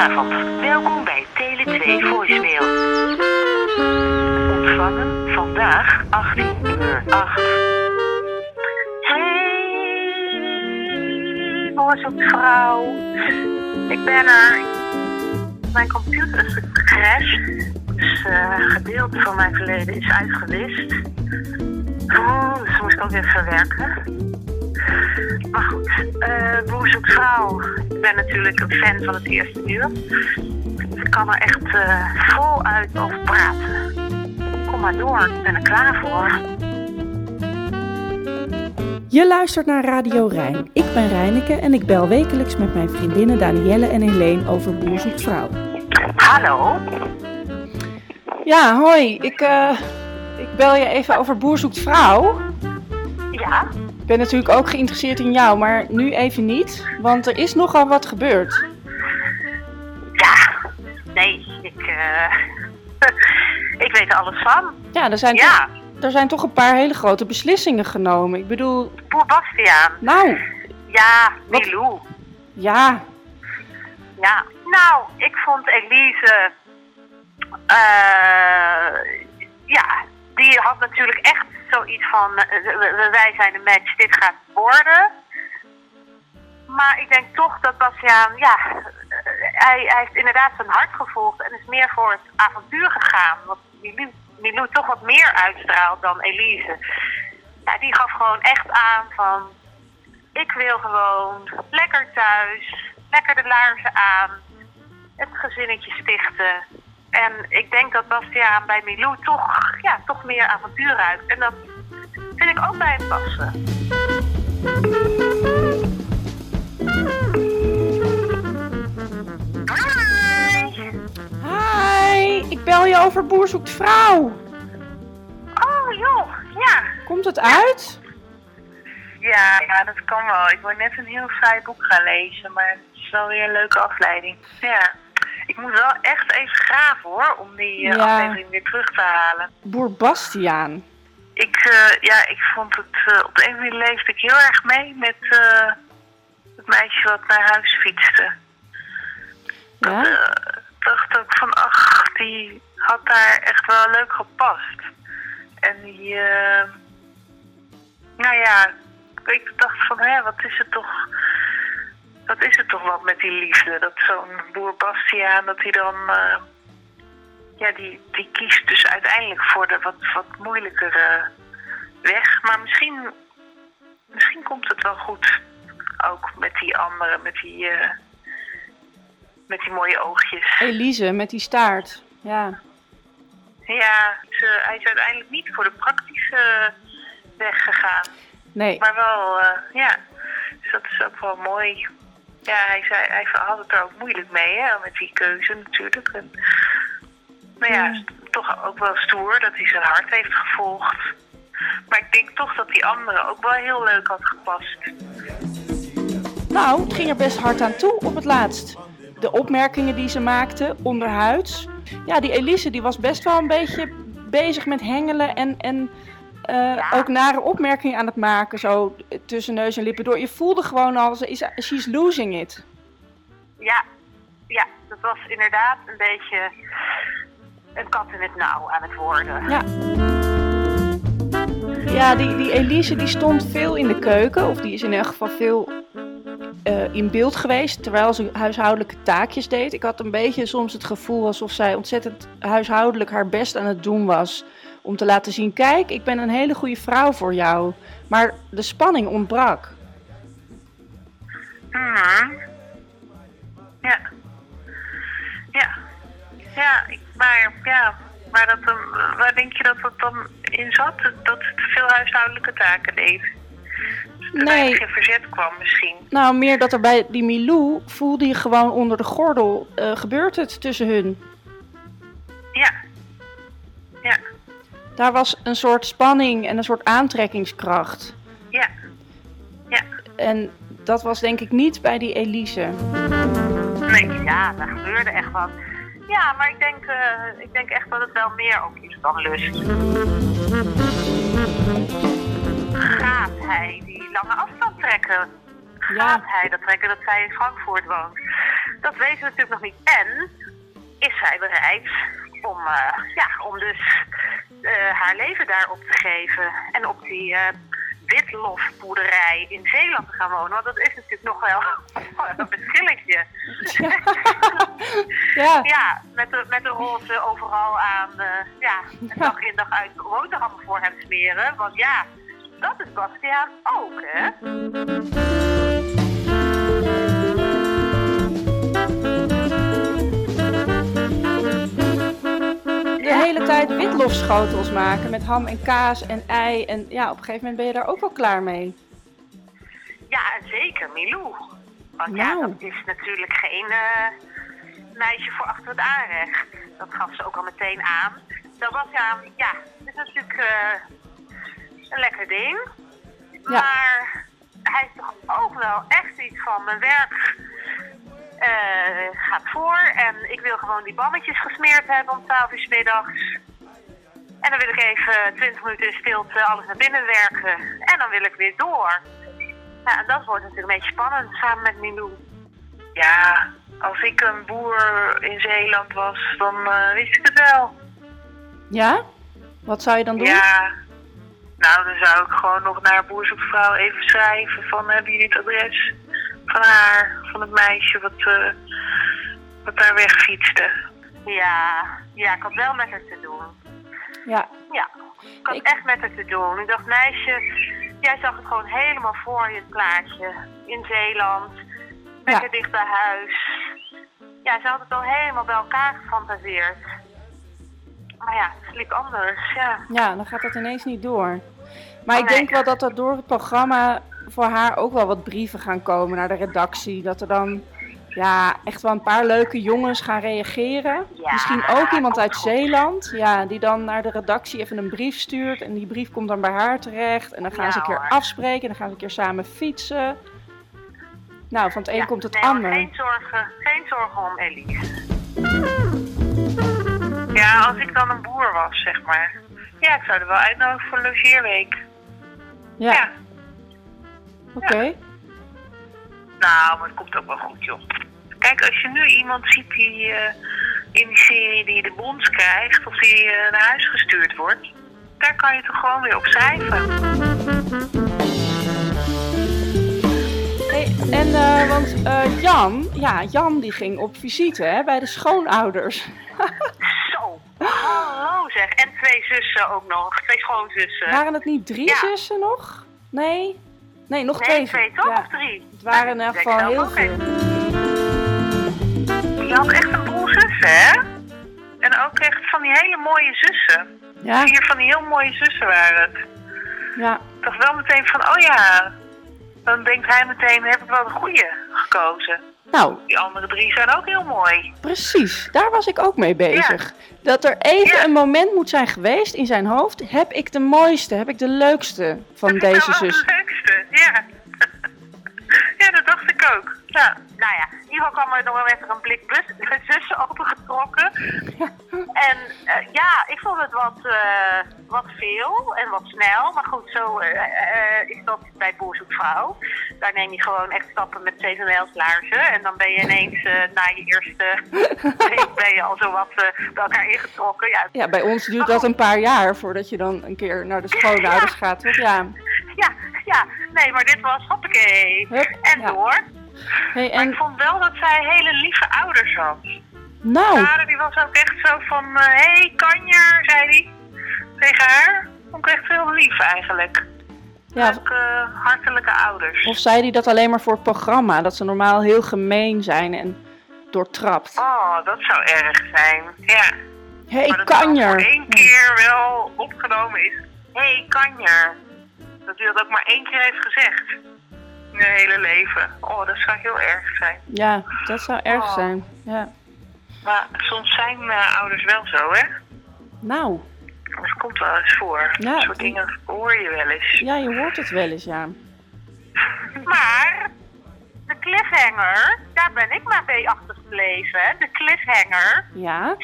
Goedenavond, welkom bij Tele2 Voicemail. Ontvangen vandaag 18:08. Hey, hoe is het, vrouw? Ik ben er. Mijn computer is gecrashed. Dus gedeelte van mijn verleden is uitgewist. Dus ze moest ook weer verwerken. Maar goed, Boer zoekt vrouw. Ik ben natuurlijk een fan van het eerste uur. Ik kan er echt voluit over praten. Kom maar door, ik ben er klaar voor. Je luistert naar Radio Rijn. Ik ben Reineke en ik bel wekelijks met mijn vriendinnen Daniëlle en Helene over Boer zoekt vrouw. Hallo. Ja, hoi. Ik bel je even over Boer zoekt vrouw. Ja. Ik ben natuurlijk ook geïnteresseerd in jou, maar nu even niet, want er is nogal wat gebeurd. Ja, nee, ik weet er alles van. Ja, er zijn toch een paar hele grote beslissingen genomen. Ik bedoel... Boer Bastiaan. Nou. Ja, Milou. Wat? Ja. Ja, nou, ik vond Elise... die had natuurlijk echt... zoiets van, wij zijn een match, dit gaat worden. Maar ik denk toch dat Bastiaan, hij heeft inderdaad zijn hart gevolgd en is meer voor het avontuur gegaan. Want Milou toch wat meer uitstraalt dan Elise. Ja, die gaf gewoon echt aan van, ik wil gewoon lekker thuis, lekker de laarzen aan, het gezinnetje stichten. En ik denk dat Bastiaan bij Milou toch meer avontuur ruikt. En dat vind ik ook bij hem passen. Hi, ik bel je over Boer zoekt vrouw. Oh joh, ja. Komt het uit? Ja, dat kan wel. Ik wil net een heel saai boek gaan lezen, maar het is wel weer een leuke afleiding. Ja. Ik moet wel echt even graven hoor, om die aflevering weer terug te halen. Boer Bastiaan. Ik vond het, op de een of andere manier leefde ik heel erg mee met het meisje wat naar huis fietste. Ja? Ik dacht ook van, ach, die had daar echt wel leuk gepast. En die, ik dacht van, wat is het toch wat met die liefde? Dat zo'n Boer Bastiaan, dat hij dan... die kiest dus uiteindelijk voor de wat moeilijkere weg. Maar misschien komt het wel goed. Ook met die andere, met die mooie oogjes. Elise, met die staart, ja. Ja, hij is uiteindelijk niet voor de praktische weg gegaan. Nee. Maar wel, Dus dat is ook wel mooi... Ja, hij had het er ook moeilijk mee, hè, met die keuze natuurlijk. En, maar toch ook wel stoer dat hij zijn hart heeft gevolgd. Maar ik denk toch dat die andere ook wel heel leuk had gepast. Nou, het ging er best hard aan toe op het laatst. De opmerkingen die ze maakte, onderhuids. Ja, die Elise die was best wel een beetje bezig met hengelen en ook nare opmerkingen aan het maken, zo tussen neus en lippen door. Je voelde gewoon al, she's losing it. Ja, dat was inderdaad een beetje een kat in het nauw aan het worden. Ja, die Elise die stond veel in de keuken, of die is in elk geval veel in beeld geweest, terwijl ze huishoudelijke taakjes deed. Ik had een beetje soms het gevoel alsof zij ontzettend huishoudelijk haar best aan het doen was. Om te laten zien, kijk, ik ben een hele goede vrouw voor jou. Maar de spanning ontbrak. Waar denk je dat dat dan in zat? Dat ze te veel huishoudelijke taken deed? Dat er geen verzet kwam misschien. Nou, meer dat er bij die Milou voelde je gewoon onder de gordel. Gebeurt het tussen hun? Ja. Daar was een soort spanning en een soort aantrekkingskracht. Ja. En dat was denk ik niet bij die Elise. Nee, ja, daar gebeurde echt wat. Ja, maar ik denk echt dat het wel meer ook is dan lust. Gaat hij die lange afstand trekken? Gaat hij dat trekken dat zij in Frankfurt woont? Dat weten we natuurlijk nog niet. En is zij bereid om dus haar leven daarop te geven en op die witlofboerderij in Zeeland te gaan wonen? Want dat is natuurlijk nog wel een verschilletje. Ja, ja, met de roze overal aan, dag in dag uit boterhammen voor hem smeren. Want ja, dat is Bastiaan ook, hè? De hele tijd witlofschotels maken met ham en kaas en ei. En ja, op een gegeven moment ben je daar ook wel klaar mee. Ja, zeker, Milou. Want ja, dat is natuurlijk geen meisje voor achter het aanrecht. Dat gaf ze ook al meteen aan. Dat was het is natuurlijk een lekker ding. Ja. Maar hij is toch ook wel echt iets van mijn werk. Gaat voor en ik wil gewoon die bammetjes gesmeerd hebben om 12 uur 's middags. En dan wil ik even 20 minuten in stilte alles naar binnen werken. En dan wil ik weer door. Nou, en dat wordt natuurlijk een beetje spannend samen met Milou. Ja, als ik een boer in Zeeland was, dan wist ik het wel. Ja? Wat zou je dan doen? Ja, nou dan zou ik gewoon nog naar boersopvrouw even schrijven van hebben jullie het adres van haar, van het meisje wat daar wegfietste. Ja, ik had wel met haar te doen. Ja, ik had echt met haar te doen. Ik dacht, meisje, jij zag het gewoon helemaal voor je, het plaatje. In Zeeland, lekker dicht bij huis. Ja, ze had het al helemaal bij elkaar gefantaseerd. Maar ja, het liep anders, Ja, dan gaat dat ineens niet door. Maar ik denk wel dat door het programma voor haar ook wel wat brieven gaan komen naar de redactie. Dat er dan echt wel een paar leuke jongens gaan reageren. Ja, misschien ook iemand uit Zeeland. Ja, die dan naar de redactie even een brief stuurt. En die brief komt dan bij haar terecht. En dan gaan ze een keer afspreken. En dan gaan ze een keer samen fietsen. Nou, van het een komt het ander. Geen zorgen om Elise. Ja, als ik dan een boer was, zeg maar. Ja, ik zou er wel uitnodigen voor een logeerweek. Ja. Oké. Ja. Nou, maar het komt ook wel goed, joh. Kijk, als je nu iemand ziet die in die serie die de bons krijgt of die naar huis gestuurd wordt, daar kan je toch gewoon weer op schrijven. Hey, en Jan die ging op visite bij de schoonouders. Zo, hallo zeg. En 2 zussen ook nog, 2 schoonzussen. Waren het niet 3 zussen nog? Nee, nog 2 toch? Of 3? Het waren in ieder geval heel veel. Je had echt een boel zussen, hè? En ook echt van die hele mooie zussen. Ja. 4 van die heel mooie zussen waren het. Ja. Ik dacht wel meteen van, dan denkt hij meteen, heb ik wel de goede gekozen. Nou. Die andere 3 zijn ook heel mooi. Precies, daar was ik ook mee bezig. Ja. Dat er even een moment moet zijn geweest in zijn hoofd. Heb ik de mooiste, heb ik de leukste van deze zus? De leukste, ja. Ja, dat dacht ik ook. Ja. Nou ja, in ieder geval kwam er nog wel even een blik zussen opengetrokken. Ja. En ik vond het wat veel en wat snel. Maar goed, zo is dat bij Boer zoekt vrouw. Daar neem je gewoon echt stappen met 7 mijls laarzen. En dan ben je ineens na je eerste week ben je al zo wat bij elkaar ingetrokken. Ja, ja, bij ons duurt dat een paar jaar voordat je dan een keer naar de schoonouders gaat. Toch? Ja. Nee, maar dit was hoppakee. Hup, en door. Hey, maar ik vond wel dat zij hele lieve ouders had. Nou. Haar vader die was ook echt zo van, hey, kanjer, zei hij tegen haar. Vond ik echt heel lief eigenlijk. Ja. Ook hartelijke ouders. Of zei hij dat alleen maar voor het programma, dat ze normaal heel gemeen zijn en doortrapt. Oh, dat zou erg zijn, ja. Hey, maar dat kanjer. Maar één keer wel opgenomen is, hey, kanjer. Dat hij dat ook maar 1 keer heeft gezegd. In hun hele leven. Oh, dat zou heel erg zijn. Ja, dat zou erg zijn. Ja. Maar soms zijn ouders wel zo, hè? Nou. Dat komt wel eens voor. Ja, dat soort dingen hoor je wel eens. Ja, je hoort het wel eens, ja. Maar de cliffhanger, daar ben ik maar mee achtergebleven. De cliffhanger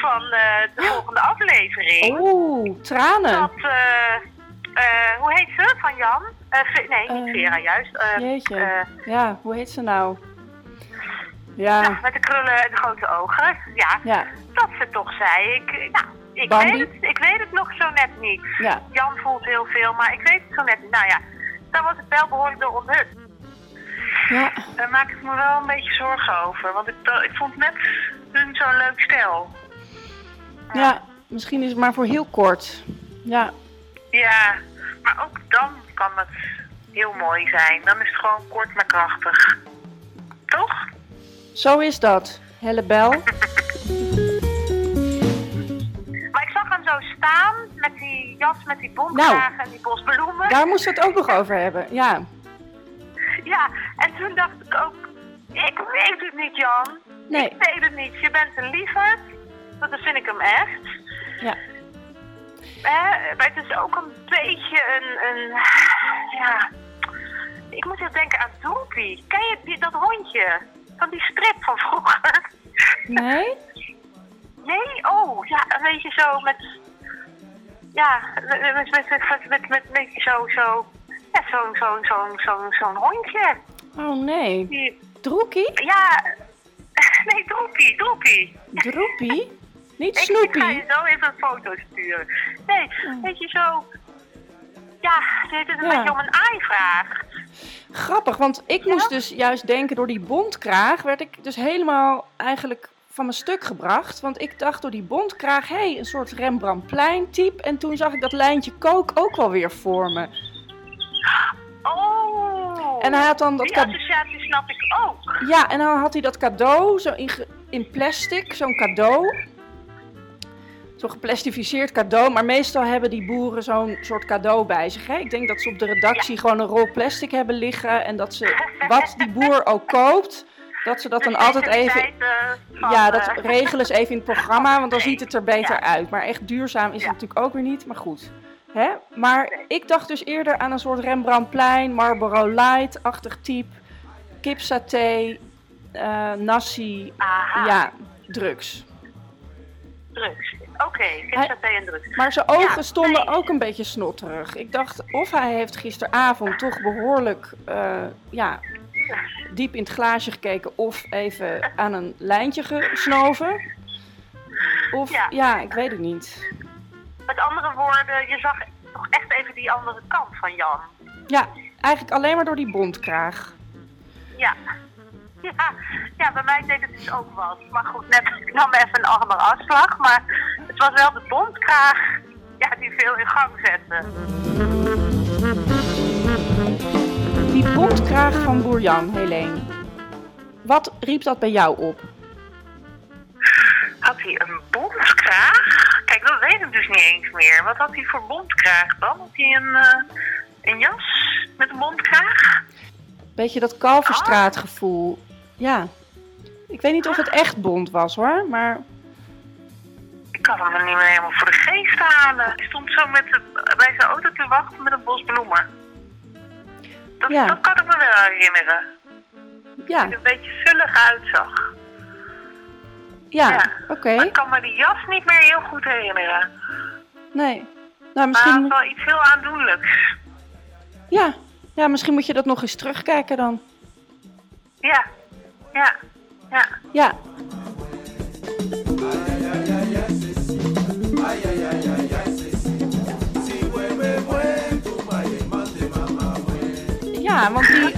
van de volgende aflevering. Oeh, tranen. Dat, hoe heet ze? Van Jan? Nee, niet Vera, juist. Jeetje. Hoe heet ze nou? Ja. Nou, met de krullen en de grote ogen. Ja. Ja. Dat ze toch zei. Ik weet het nog zo net niet. Ja. Jan voelt heel veel, maar ik weet het zo net niet. Nou ja, daar was ik wel behoorlijk door onthut. Ja. Daar maak ik me wel een beetje zorgen over. Want ik vond net hun zo'n leuk stel. Ja. Ja, misschien is het maar voor heel kort. Ja. Ja, maar ook dan kan het heel mooi zijn. Dan is het gewoon kort maar krachtig. Toch? Zo is dat. Hellebel. Maar ik zag hem zo staan met die jas met die bontkragen en die bosbloemen. Daar moesten we het ook nog over hebben, ja. Ja, en toen dacht ik ook, ik weet het niet, Jan. Nee. Ik weet het niet. Je bent een lieverd. Dat vind ik hem echt. Ja. Maar het is ook een beetje een ja... Ik moet heel denken aan Droepie. Ken je dat hondje? Van die strip van vroeger. Nee? Nee? Oh, ja, een beetje zo met... Ja, met een beetje zo... Ja, zo'n hondje. Oh, nee. Droekie? Ja, nee, Droepie. Droepie? Niet Snoepie? Ik ga je zo even een foto sturen. Nee, weet je zo... Ja, dit is een beetje om een aai-vraag. Grappig, want ik moest dus juist denken... door die bontkraag werd ik dus helemaal eigenlijk van mijn stuk gebracht. Want ik dacht door die bontkraag... een soort Rembrandtplein-type. En toen zag ik dat lijntje kook ook wel weer voor me. Oh, en hij had dan dat associatie snap ik ook. Ja, en dan had hij dat cadeau zo in plastic, zo'n cadeau... Zo'n geplastificeerd cadeau, maar meestal hebben die boeren zo'n soort cadeau bij zich. Hè? Ik denk dat ze op de redactie gewoon een rol plastic hebben liggen. En dat ze, wat die boer ook koopt, dat ze dat dan altijd even... Ja, dat regelen ze even in het programma, want dan ziet het er beter uit. Maar echt duurzaam is het natuurlijk ook weer niet, maar goed. Hè? Maar ik dacht dus eerder aan een soort Rembrandtplein, Marlboro Light-achtig type, kipsaté, nasi, drugs. Oké, kipsaté en drugs. Maar zijn ogen stonden ook een beetje snotterig. Ik dacht, of hij heeft gisteravond toch behoorlijk diep in het glaasje gekeken... of even aan een lijntje gesnoven. Of, ik weet het niet. Met andere woorden, je zag toch echt even die andere kant van Jan. Ja, eigenlijk alleen maar door die bontkraag. Ja. Ja, bij mij deed het dus ook wat. Maar goed, ik nam even een andere afslag. Maar het was wel de bontkraag die veel in gang zette. Die bontkraag van Boer Jan, Helene. Wat riep dat bij jou op? Had hij een bontkraag? Kijk, dat weet ik dus niet eens meer. Wat had hij voor bontkraag dan? Had hij een jas met een bontkraag? Beetje dat Kalverstraatgevoel. Ja. Ik weet niet of het echt bont was hoor, maar... Ik kan hem niet meer helemaal voor de geest halen. Hij stond zo bij zijn auto te wachten met een bos bloemen. Dat kan ik me wel herinneren. Ja. Dat hij een beetje vullig uitzag. Ja. Oké. Maar ik kan me die jas niet meer heel goed herinneren. Nee. Nou, misschien... Maar het was wel iets heel aandoenlijks. Ja. Ja, misschien moet je dat nog eens terugkijken dan. Ja. Ja, want die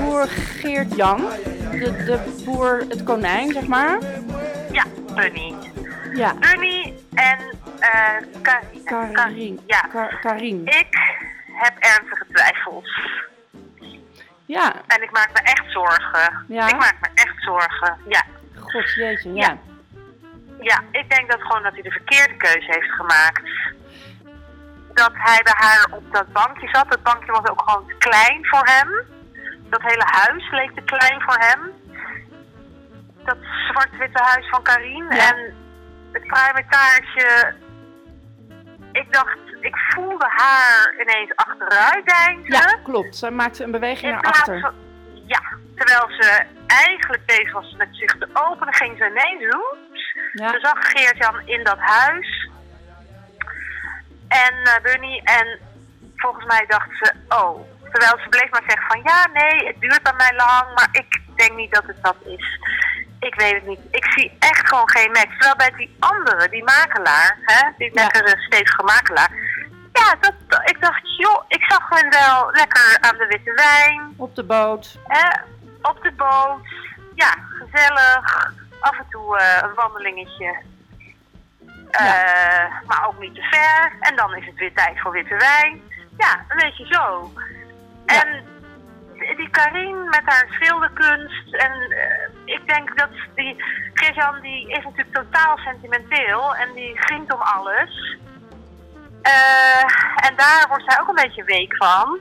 boer Geert-Jan, de boer, het konijn, zeg maar. Ja, Bunny. Ja. Bunny en Karin. Ja. Karin. Ik heb ernstige twijfels. Ja. En ik maak me echt zorgen. Ja. Ja. God jeetje, ja. Ja, ik denk dat gewoon dat hij de verkeerde keuze heeft gemaakt. Dat hij bij haar op dat bankje zat. Dat bankje was ook gewoon te klein voor hem. Dat hele huis leek te klein voor hem. Dat zwart-witte huis van Karin. Ja. En het pruimentaartje... Ik dacht, ik voelde haar ineens achteruit deinzen. Ja, klopt. Zij maakte een beweging naar achter. Terwijl ze eigenlijk bezig was met zich te openen, ging ze ineens roeps. Ja. Ze zag Geert-Jan in dat huis. En Bunny, en volgens mij dacht ze, terwijl ze bleef maar zeggen van, ja, nee, het duurt bij mij lang, maar ik denk niet dat het dat is. Ik weet het niet. Ik zie echt gewoon geen match. Terwijl bij die andere, die makelaar, hè, die lekkere stevige makelaar. Ja, ik dacht, joh, ik zag hun wel lekker aan de witte wijn. Op de boot. Op de boot. Ja, gezellig. Af en toe een wandelingetje. Maar ook niet te ver. En dan is het weer tijd voor witte wijn. Ja, een beetje zo. Ja. En die Karin met haar schilderkunst. En ik denk dat die Geert-Jan, die is natuurlijk totaal sentimenteel. En die grindt om alles. En daar wordt zij ook een beetje week van.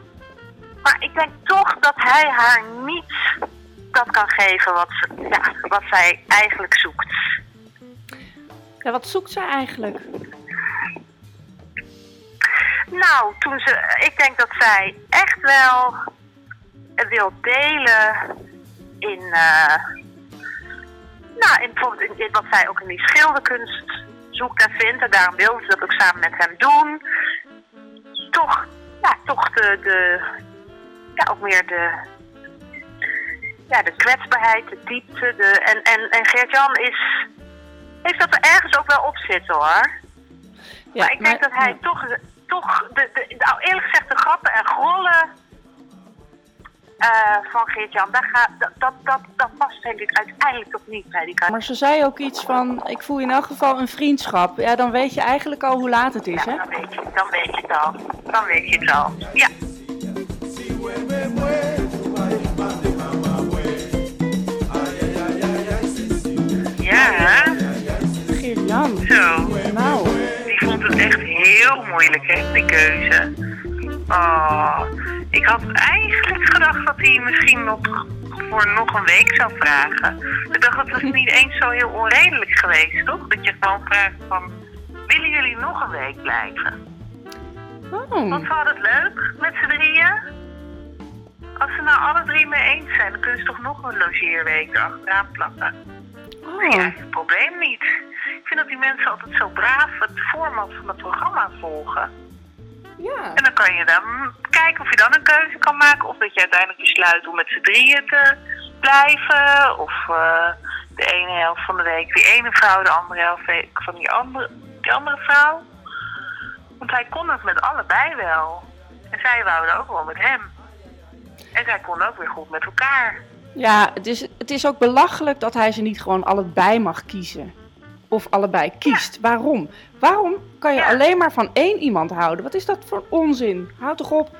Maar ik denk toch dat hij haar niet dat kan geven wat zij eigenlijk zoekt. Ja, wat zoekt zij eigenlijk? Nou, ik denk dat zij echt wel wil delen in, bijvoorbeeld in wat zij ook in die schilderkunst zoekt en vindt. En daarom wil ze dat ook samen met hem doen. Toch de kwetsbaarheid, de diepte. En Geert-Jan heeft dat er ergens ook wel op zitten, hoor. Ja, maar ik denk dat hij toch eerlijk gezegd, de grappen en grollen van Geert-Jan, dat past denk ik uiteindelijk toch niet bij die kaart. Maar ze zei ook iets van, ik voel in elk geval een vriendschap. Ja, dan weet je eigenlijk al hoe laat het is, hè? Dan weet je het al. Ja. Ja. Geert-Jan. Zo. Nou. Die vond het echt heel moeilijk, hè, die keuze. Oh, ik had eigenlijk gedacht dat hij misschien nog voor nog een week zou vragen. Ik dacht, dat is niet eens zo heel onredelijk geweest, toch? Dat je gewoon vraagt van, willen jullie nog een week blijven? Oh. Want ze hadden het leuk met z'n drieën. Als ze nou alle drie mee eens zijn, dan kunnen ze toch nog een logeerweek erachteraan plakken. Oh. Ja, het probleem niet. Ik vind dat die mensen altijd zo braaf het format van het programma volgen. Ja. En dan kan je dan kijken of je dan een keuze kan maken. Of dat je uiteindelijk besluit om met z'n drieën te blijven. Of de ene helft van de week die ene vrouw, de andere helft van die andere vrouw. Want hij kon het met allebei wel. En zij wouden ook wel met hem. En zij konden ook weer goed met elkaar. Ja, het is ook belachelijk dat hij ze niet gewoon allebei mag kiezen. Of allebei kiest. Ja. Waarom? Waarom kan je alleen maar van één iemand houden? Wat is dat voor onzin? Houd toch op.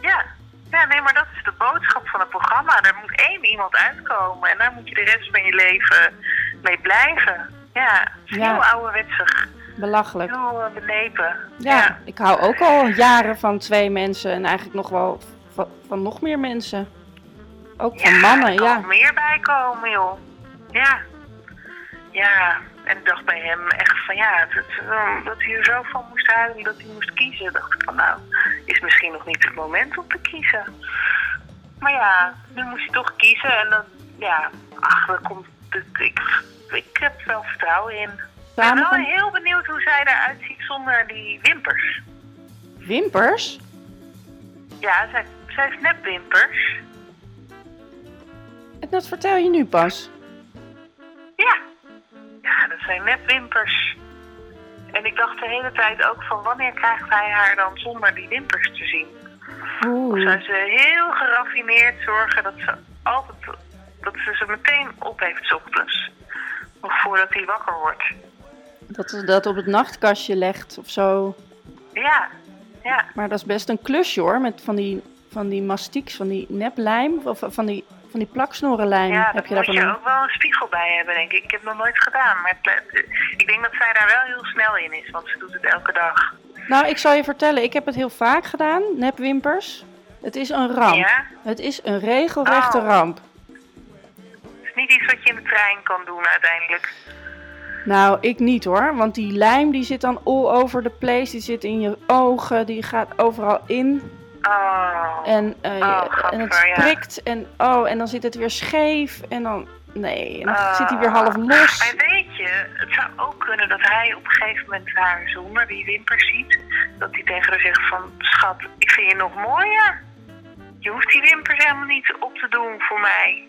Ja. Ja, nee, maar dat is de boodschap van het programma. Er moet één iemand uitkomen. En daar moet je de rest van je leven mee blijven. Ja, het is heel ouderwetsig. Belachelijk. Heel benepen. Ja, ik hou ook al jaren van twee mensen. En eigenlijk nog wel van nog meer mensen. Ook van mannen, ja. Er kan meer bij komen, joh. Ja. Ja. En ik dacht bij hem echt van dat hij er zo van moest houden dat hij moest kiezen. Dacht ik van is misschien nog niet het moment om te kiezen. Maar ja, nu moest hij toch kiezen en dan, ik heb er wel vertrouwen in. Ik ben wel heel benieuwd hoe zij eruit ziet zonder die wimpers. Wimpers? Ja, zij heeft net wimpers. En dat vertel je nu pas? Ja. Ja, dat zijn nepwimpers. En ik dacht de hele tijd ook van wanneer krijgt hij haar dan zonder die wimpers te zien? Oeh. Of zou ze heel geraffineerd zorgen dat ze meteen op heeft 's ochtends. Nog voordat hij wakker wordt. Dat ze dat op het nachtkastje legt of zo. Ja, ja. Maar dat is best een klusje hoor, met van die mastieks, van die neplijm, of van die plaksnorenlijn heb je daar van. Ja, daar moet je ook wel een spiegel bij hebben, denk ik. Ik heb het nog nooit gedaan, maar ik denk dat zij daar wel heel snel in is, want ze doet het elke dag. Nou, ik zal je vertellen, ik heb het heel vaak gedaan, nepwimpers. Het is een ramp. Ja? Het is een regelrechte ramp. Het is niet iets wat je in de trein kan doen uiteindelijk. Nou, ik niet hoor, want die lijm die zit dan all over the place, die zit in je ogen, die gaat overal in. En het prikt en dan zit het weer scheef en dan en dan zit hij weer half los. Maar weet je, het zou ook kunnen dat hij op een gegeven moment haar zonder die wimpers ziet, dat hij tegen haar zegt van schat, ik vind je nog mooier. Je hoeft die wimpers helemaal niet op te doen voor mij.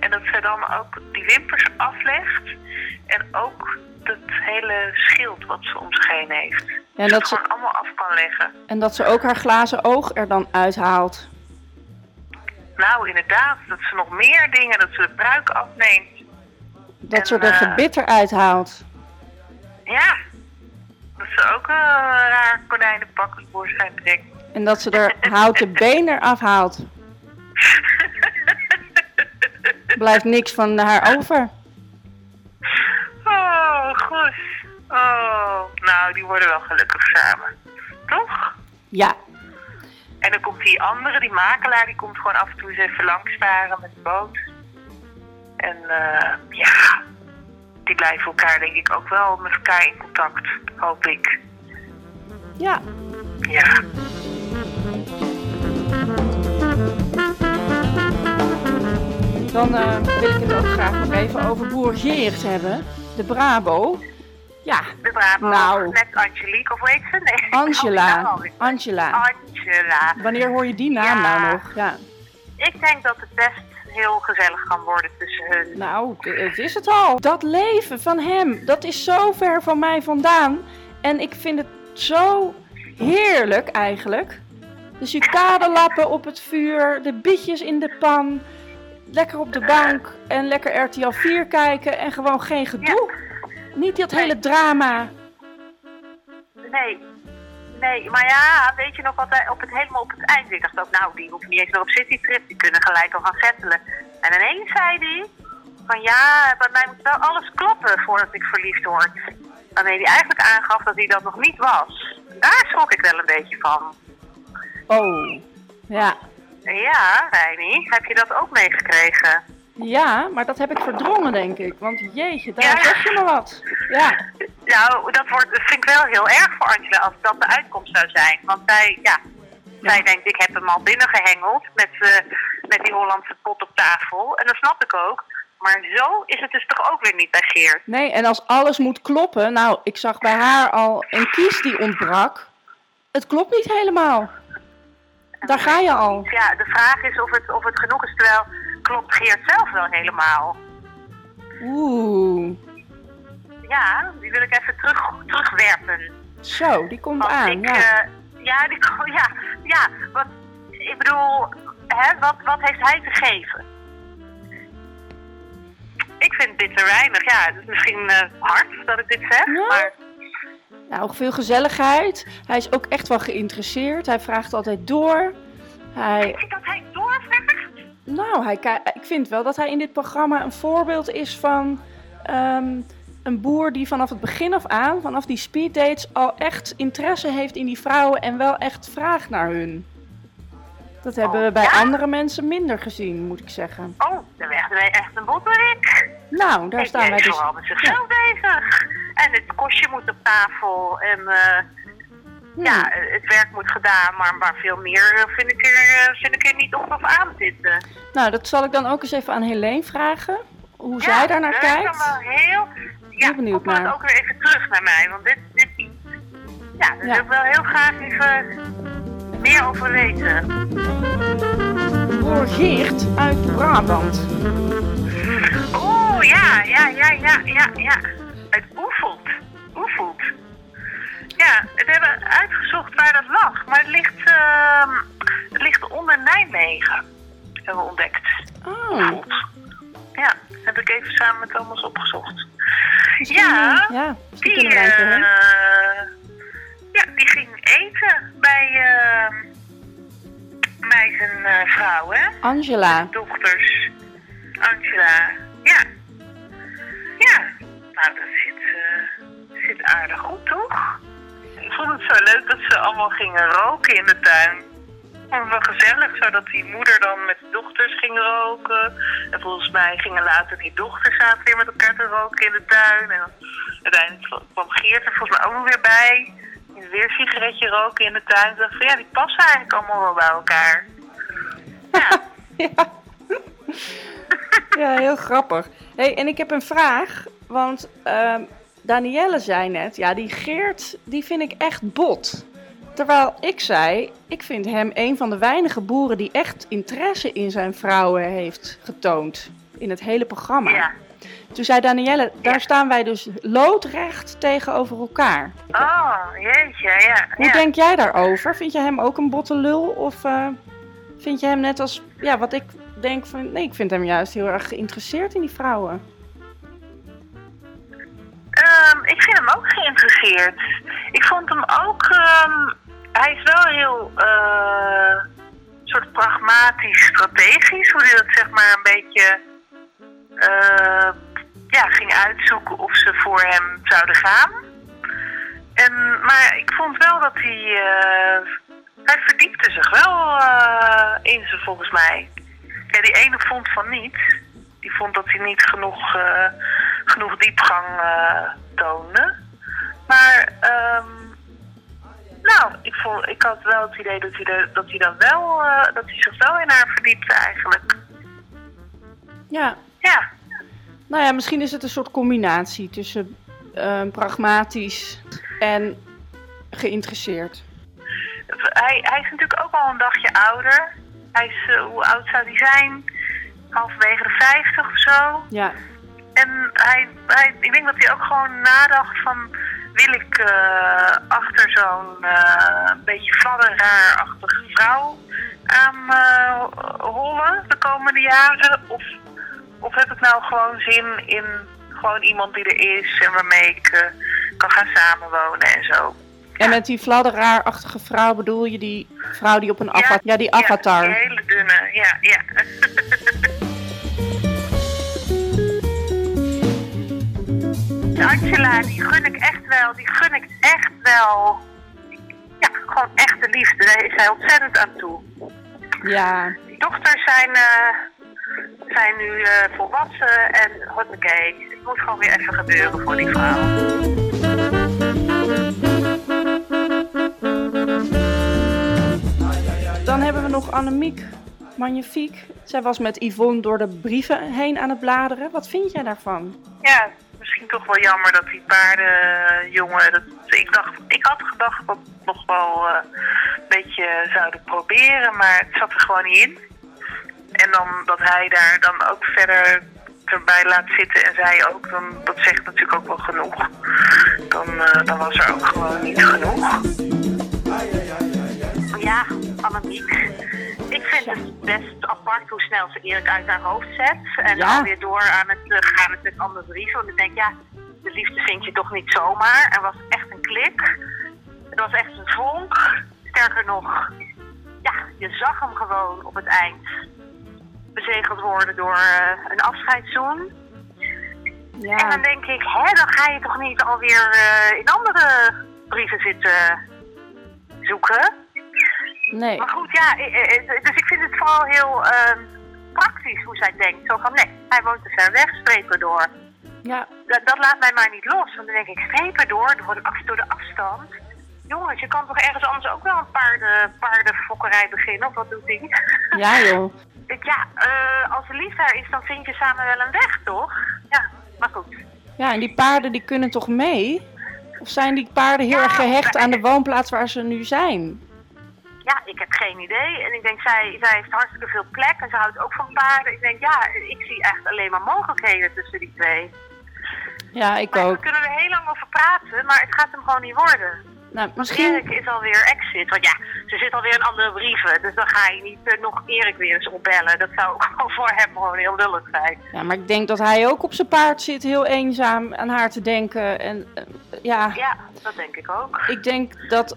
En dat zij dan ook die wimpers aflegt. En ook het hele schild wat ze om zich heen heeft. Ja, en dat ze gewoon allemaal af kan leggen. En dat ze ook haar glazen oog er dan uithaalt. Nou, inderdaad. Dat ze nog meer dingen, dat ze de pruik afneemt. Dat en, ze er gebit eruit haalt. Ja. Dat ze ook haar konijnenpak tevoorschijn trekt. En dat ze er houten been eraf haalt. Blijft niks van haar over. Oh, goed. Oh, nou, die worden wel gelukkig samen. Toch? Ja. En dan komt die andere, die makelaar, die komt gewoon af en toe eens even langstaren met de boot. En ja, die blijven elkaar denk ik ook wel met elkaar in contact, hoop ik. Ja. Ja. Dan wil ik het ook graag nog even over Boer Giert hebben. De Brabo. Ja. De Brabo. Nou. Met Angelique, of hoe heet ze? Nee. Angela. Wanneer hoor je die naam nou nog? Ja. Ik denk dat het best heel gezellig kan worden tussen hun. Nou, het is het al. Dat leven van hem, dat is zo ver van mij vandaan. En ik vind het zo heerlijk eigenlijk. De sucadelappen op het vuur, de bietjes in de pan. Lekker op de bank en lekker RTL 4 kijken en gewoon geen gedoe. Ja. Niet dat hele drama. Nee, maar ja, weet je nog wat hij helemaal op het eind. Ik dacht ook, nou, die hoeft niet eens meer op citytrip. Die kunnen gelijk al gaan settelen. En ineens zei hij van ja, bij mij moet wel alles kloppen voordat ik verliefd word. Waarmee hij eigenlijk aangaf dat hij dat nog niet was. Daar schrok ik wel een beetje van. Oh, ja. Ja, Reini, heb je dat ook meegekregen? Ja, maar dat heb ik verdrongen, denk ik. Want jeetje, daar zeg je me wat. Ja. Nou, dat vind ik wel heel erg voor Angela als dat de uitkomst zou zijn. Want zij denkt, ik heb hem al binnengehengeld met die Hollandse pot op tafel. En dat snap ik ook. Maar zo is het dus toch ook weer niet bij Geert. Nee, en als alles moet kloppen. Nou, ik zag bij haar al een kies die ontbrak. Het klopt niet helemaal. Daar ga je al. Ja, de vraag is of het genoeg is, terwijl klopt Geert zelf wel helemaal. Oeh. Ja, die wil ik even terugwerpen. Zo, die komt aan. Want ik bedoel, hè, wat heeft hij te geven? Ik vind dit te weinig. Ja, het is misschien hard dat ik dit zeg, maar... Nou, veel gezelligheid. Hij is ook echt wel geïnteresseerd. Hij vraagt altijd door. Vind je dat hij doorvraagt? Nou, ik vind wel dat hij in dit programma een voorbeeld is van een boer die vanaf het begin af aan, vanaf die speeddates, al echt interesse heeft in die vrouwen en wel echt vraagt naar hun. Dat hebben we bij andere mensen minder gezien, moet ik zeggen. Oh, dan werden wij echt een botterik. Nou, daar staan wij dus. Vooral met zichzelf bezig. En het kostje moet op tafel en het werk moet gedaan, maar veel meer vind ik er niet op of aan zitten. Nou, dat zal ik dan ook eens even aan Helene vragen, hoe zij daar naar kijkt. Dat is dan wel heel... Ja, benieuwd naar. Komt ook weer even terug naar mij, want dit wil ik wel heel graag even meer over weten. Boer Giert uit Brabant. Oeh, ja. Het Oeffelt. Ja, we hebben uitgezocht waar dat lag. Maar het ligt onder Nijmegen. Hebben we ontdekt. Oeffelt. Ja, heb ik even samen met Thomas opgezocht. Die ging eten bij zijn vrouw, hè? Angela. Zijn dochters. Angela, ja. Ja. Nou, dat zit aardig goed, toch? Ik vond het zo leuk dat ze allemaal gingen roken in de tuin. En wel gezellig, zodat die moeder dan met de dochters ging roken. En volgens mij gingen later die dochters zaten weer met elkaar te roken in de tuin. En uiteindelijk kwam Geert er volgens mij ook nog weer bij. En weer een sigaretje roken in de tuin. Ik dacht van ja, die passen eigenlijk allemaal wel bij elkaar. Ja. Ja, heel grappig. Hey, en ik heb een vraag. Want Daniëlle zei net, ja, die Geert, die vind ik echt bot. Terwijl ik zei, ik vind hem een van de weinige boeren die echt interesse in zijn vrouwen heeft getoond. in het hele programma. Ja. Toen zei Daniëlle, daar staan wij dus loodrecht tegenover elkaar. Oh, jeetje, ja. Hoe denk jij daarover? Vind je hem ook een botte lul? Of vind je hem net als, ja, wat ik denk van... Nee, ik vind hem juist heel erg geïnteresseerd in die vrouwen. Ik vind hem ook geïnteresseerd. Ik vond hem ook... hij is wel heel... soort pragmatisch, strategisch, hoe hij dat zeg maar een beetje ging uitzoeken of ze voor hem zouden gaan. Maar ik vond wel dat hij verdiepte zich wel in ze volgens mij. Ja, die ene vond van niet. Die vond dat hij niet genoeg diepgang toonde. Maar ik had wel het idee dat hij zich wel in haar verdiepte eigenlijk. Ja. Ja. Nou ja, misschien is het een soort combinatie tussen pragmatisch en geïnteresseerd. Hij is natuurlijk ook al een dagje ouder. Hij is, hoe oud zou hij zijn? Halverwege de 50 of zo. Ja. En ik denk dat hij ook gewoon nadacht van... wil ik achter zo'n beetje fladderaarachtige vrouw aan rollen de komende jaren? Of heb ik nou gewoon zin in gewoon iemand die er is en waarmee ik kan gaan samenwonen en zo? En met die fladderaarachtige vrouw bedoel je die vrouw die op een die avatar? Ja, die hele dunne, ja. Angela, die gun ik echt wel. Ja, gewoon echte liefde. Daar is hij ontzettend aan toe. Ja. Die dochters zijn nu volwassen en hoppakee. Het moet gewoon weer even gebeuren voor die vrouw. Dan hebben we nog Annemiek. Magnifiek. Zij was met Yvonne door de brieven heen aan het bladeren. Wat vind jij daarvan? Ja. Misschien toch wel jammer dat die paardenjongen... Ik had gedacht dat we het nog wel een beetje zouden proberen, maar het zat er gewoon niet in. En dan dat hij daar dan ook verder erbij laat zitten en zij ook, dan, dat zegt natuurlijk ook wel genoeg. Dan was er ook gewoon niet genoeg. Ja, Annemiek. Ik vind het best apart hoe snel ze Erik uit haar hoofd zet. En dan weer door aan het gaan met andere brieven. Want ik denk, de liefde vind je toch niet zomaar. Er was echt een klik. Het was echt een vonk. Sterker nog, je zag hem gewoon op het eind bezegeld worden door een afscheidszoen. Ja. En dan denk ik, dan ga je toch niet alweer in andere brieven zitten zoeken? Nee. Maar goed, dus ik vind het vooral heel praktisch hoe zij denkt. Zo van, nee, hij woont te ver weg, strepen door. Ja. Dat laat mij maar niet los. Want dan denk ik, strepen door de afstand. Jongens, je kan toch ergens anders ook wel een paardenfokkerij beginnen? Of wat doet hij? Ja, joh. Als er liefde is, dan vind je samen wel een weg, toch? Ja, maar goed. Ja, en die paarden die kunnen toch mee? Of zijn die paarden heel erg gehecht aan de woonplaats waar ze nu zijn? Ja, ik heb geen idee. En ik denk, zij heeft hartstikke veel plek en ze houdt ook van paarden. Ik denk, ik zie echt alleen maar mogelijkheden tussen die twee. Ja, ik ook. We kunnen er heel lang over praten, maar het gaat hem gewoon niet worden. Nou, misschien... Erik is alweer exit. Want ze zit alweer in andere brieven. Dus dan ga je niet nog Erik weer eens opbellen. Dat zou ook voor hem gewoon heel lullig zijn. Ja, maar ik denk dat hij ook op zijn paard zit, heel eenzaam aan haar te denken. En, ja, dat denk ik ook. Ik denk dat...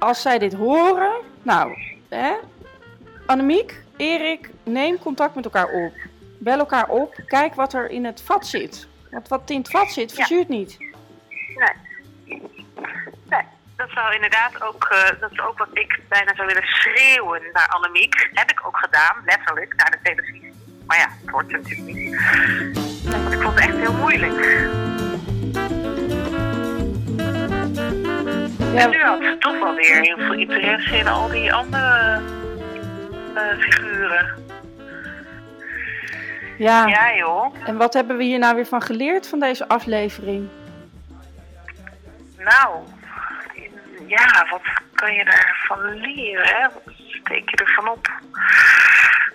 Als zij dit horen, Annemiek, Erik, neem contact met elkaar op. Bel elkaar op, kijk wat er in het vat zit. Want wat in het vat zit, verzuurt niet. Nee, dat zou inderdaad ook, dat is ook wat ik bijna zou willen schreeuwen naar Annemiek. Heb ik ook gedaan, letterlijk, naar de televisie. Maar ja, het hoort ze natuurlijk niet. Want ik vond het echt heel moeilijk. Ja. En nu had ze toch wel weer heel veel interesse in al die andere figuren. Ja. Ja, joh. En wat hebben we hier nou weer van geleerd van deze aflevering? Nou, wat kan je daarvan leren? Wat steek je ervan op?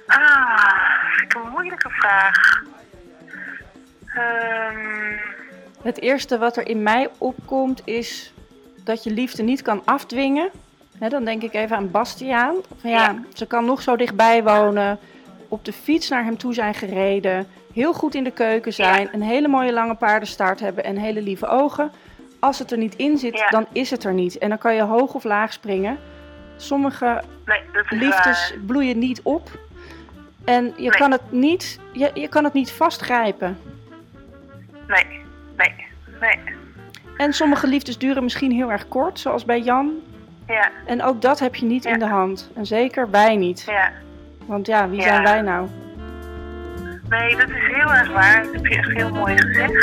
Vind ik een moeilijke vraag. Het eerste wat er in mij opkomt is dat je liefde niet kan afdwingen. He, dan denk ik even aan Bastiaan. Ze kan nog zo dichtbij wonen, op de fiets naar hem toe zijn gereden, heel goed in de keuken zijn, een hele mooie lange paardenstaart hebben en hele lieve ogen. Als het er niet in zit, dan is het er niet. En dan kan je hoog of laag springen. Sommige liefdes bloeien niet op. En je kan het niet, je kan het niet vastgrijpen. Nee. En sommige liefdes duren misschien heel erg kort, zoals bij Jan. Ja. En ook dat heb je niet in de hand. En zeker wij niet. Ja. Want wie zijn wij nou? Nee, dat is heel erg waar. Dat heb je echt heel mooi gezegd.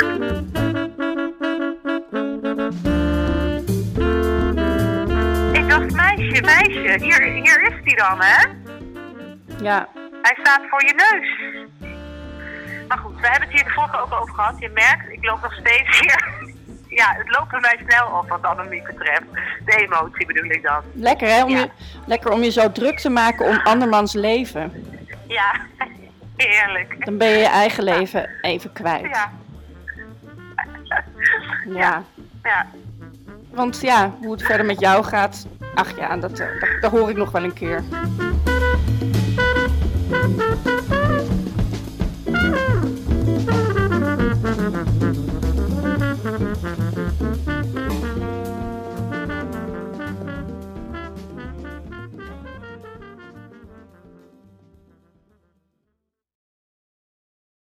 Ik dacht, meisje, hier is die dan, hè? Ja. Hij staat voor je neus. Maar goed, we hebben het hier de vorige ook over gehad. Je merkt, ik loop nog steeds hier. Ja, het loopt bij mij snel af wat Annemiek betreft. De emotie bedoel ik dan. Lekker hè, om je zo druk te maken om andermans leven. Ja, heerlijk. Dan ben je je eigen leven even kwijt. Ja. Want hoe het verder met jou gaat, dat hoor ik nog wel een keer.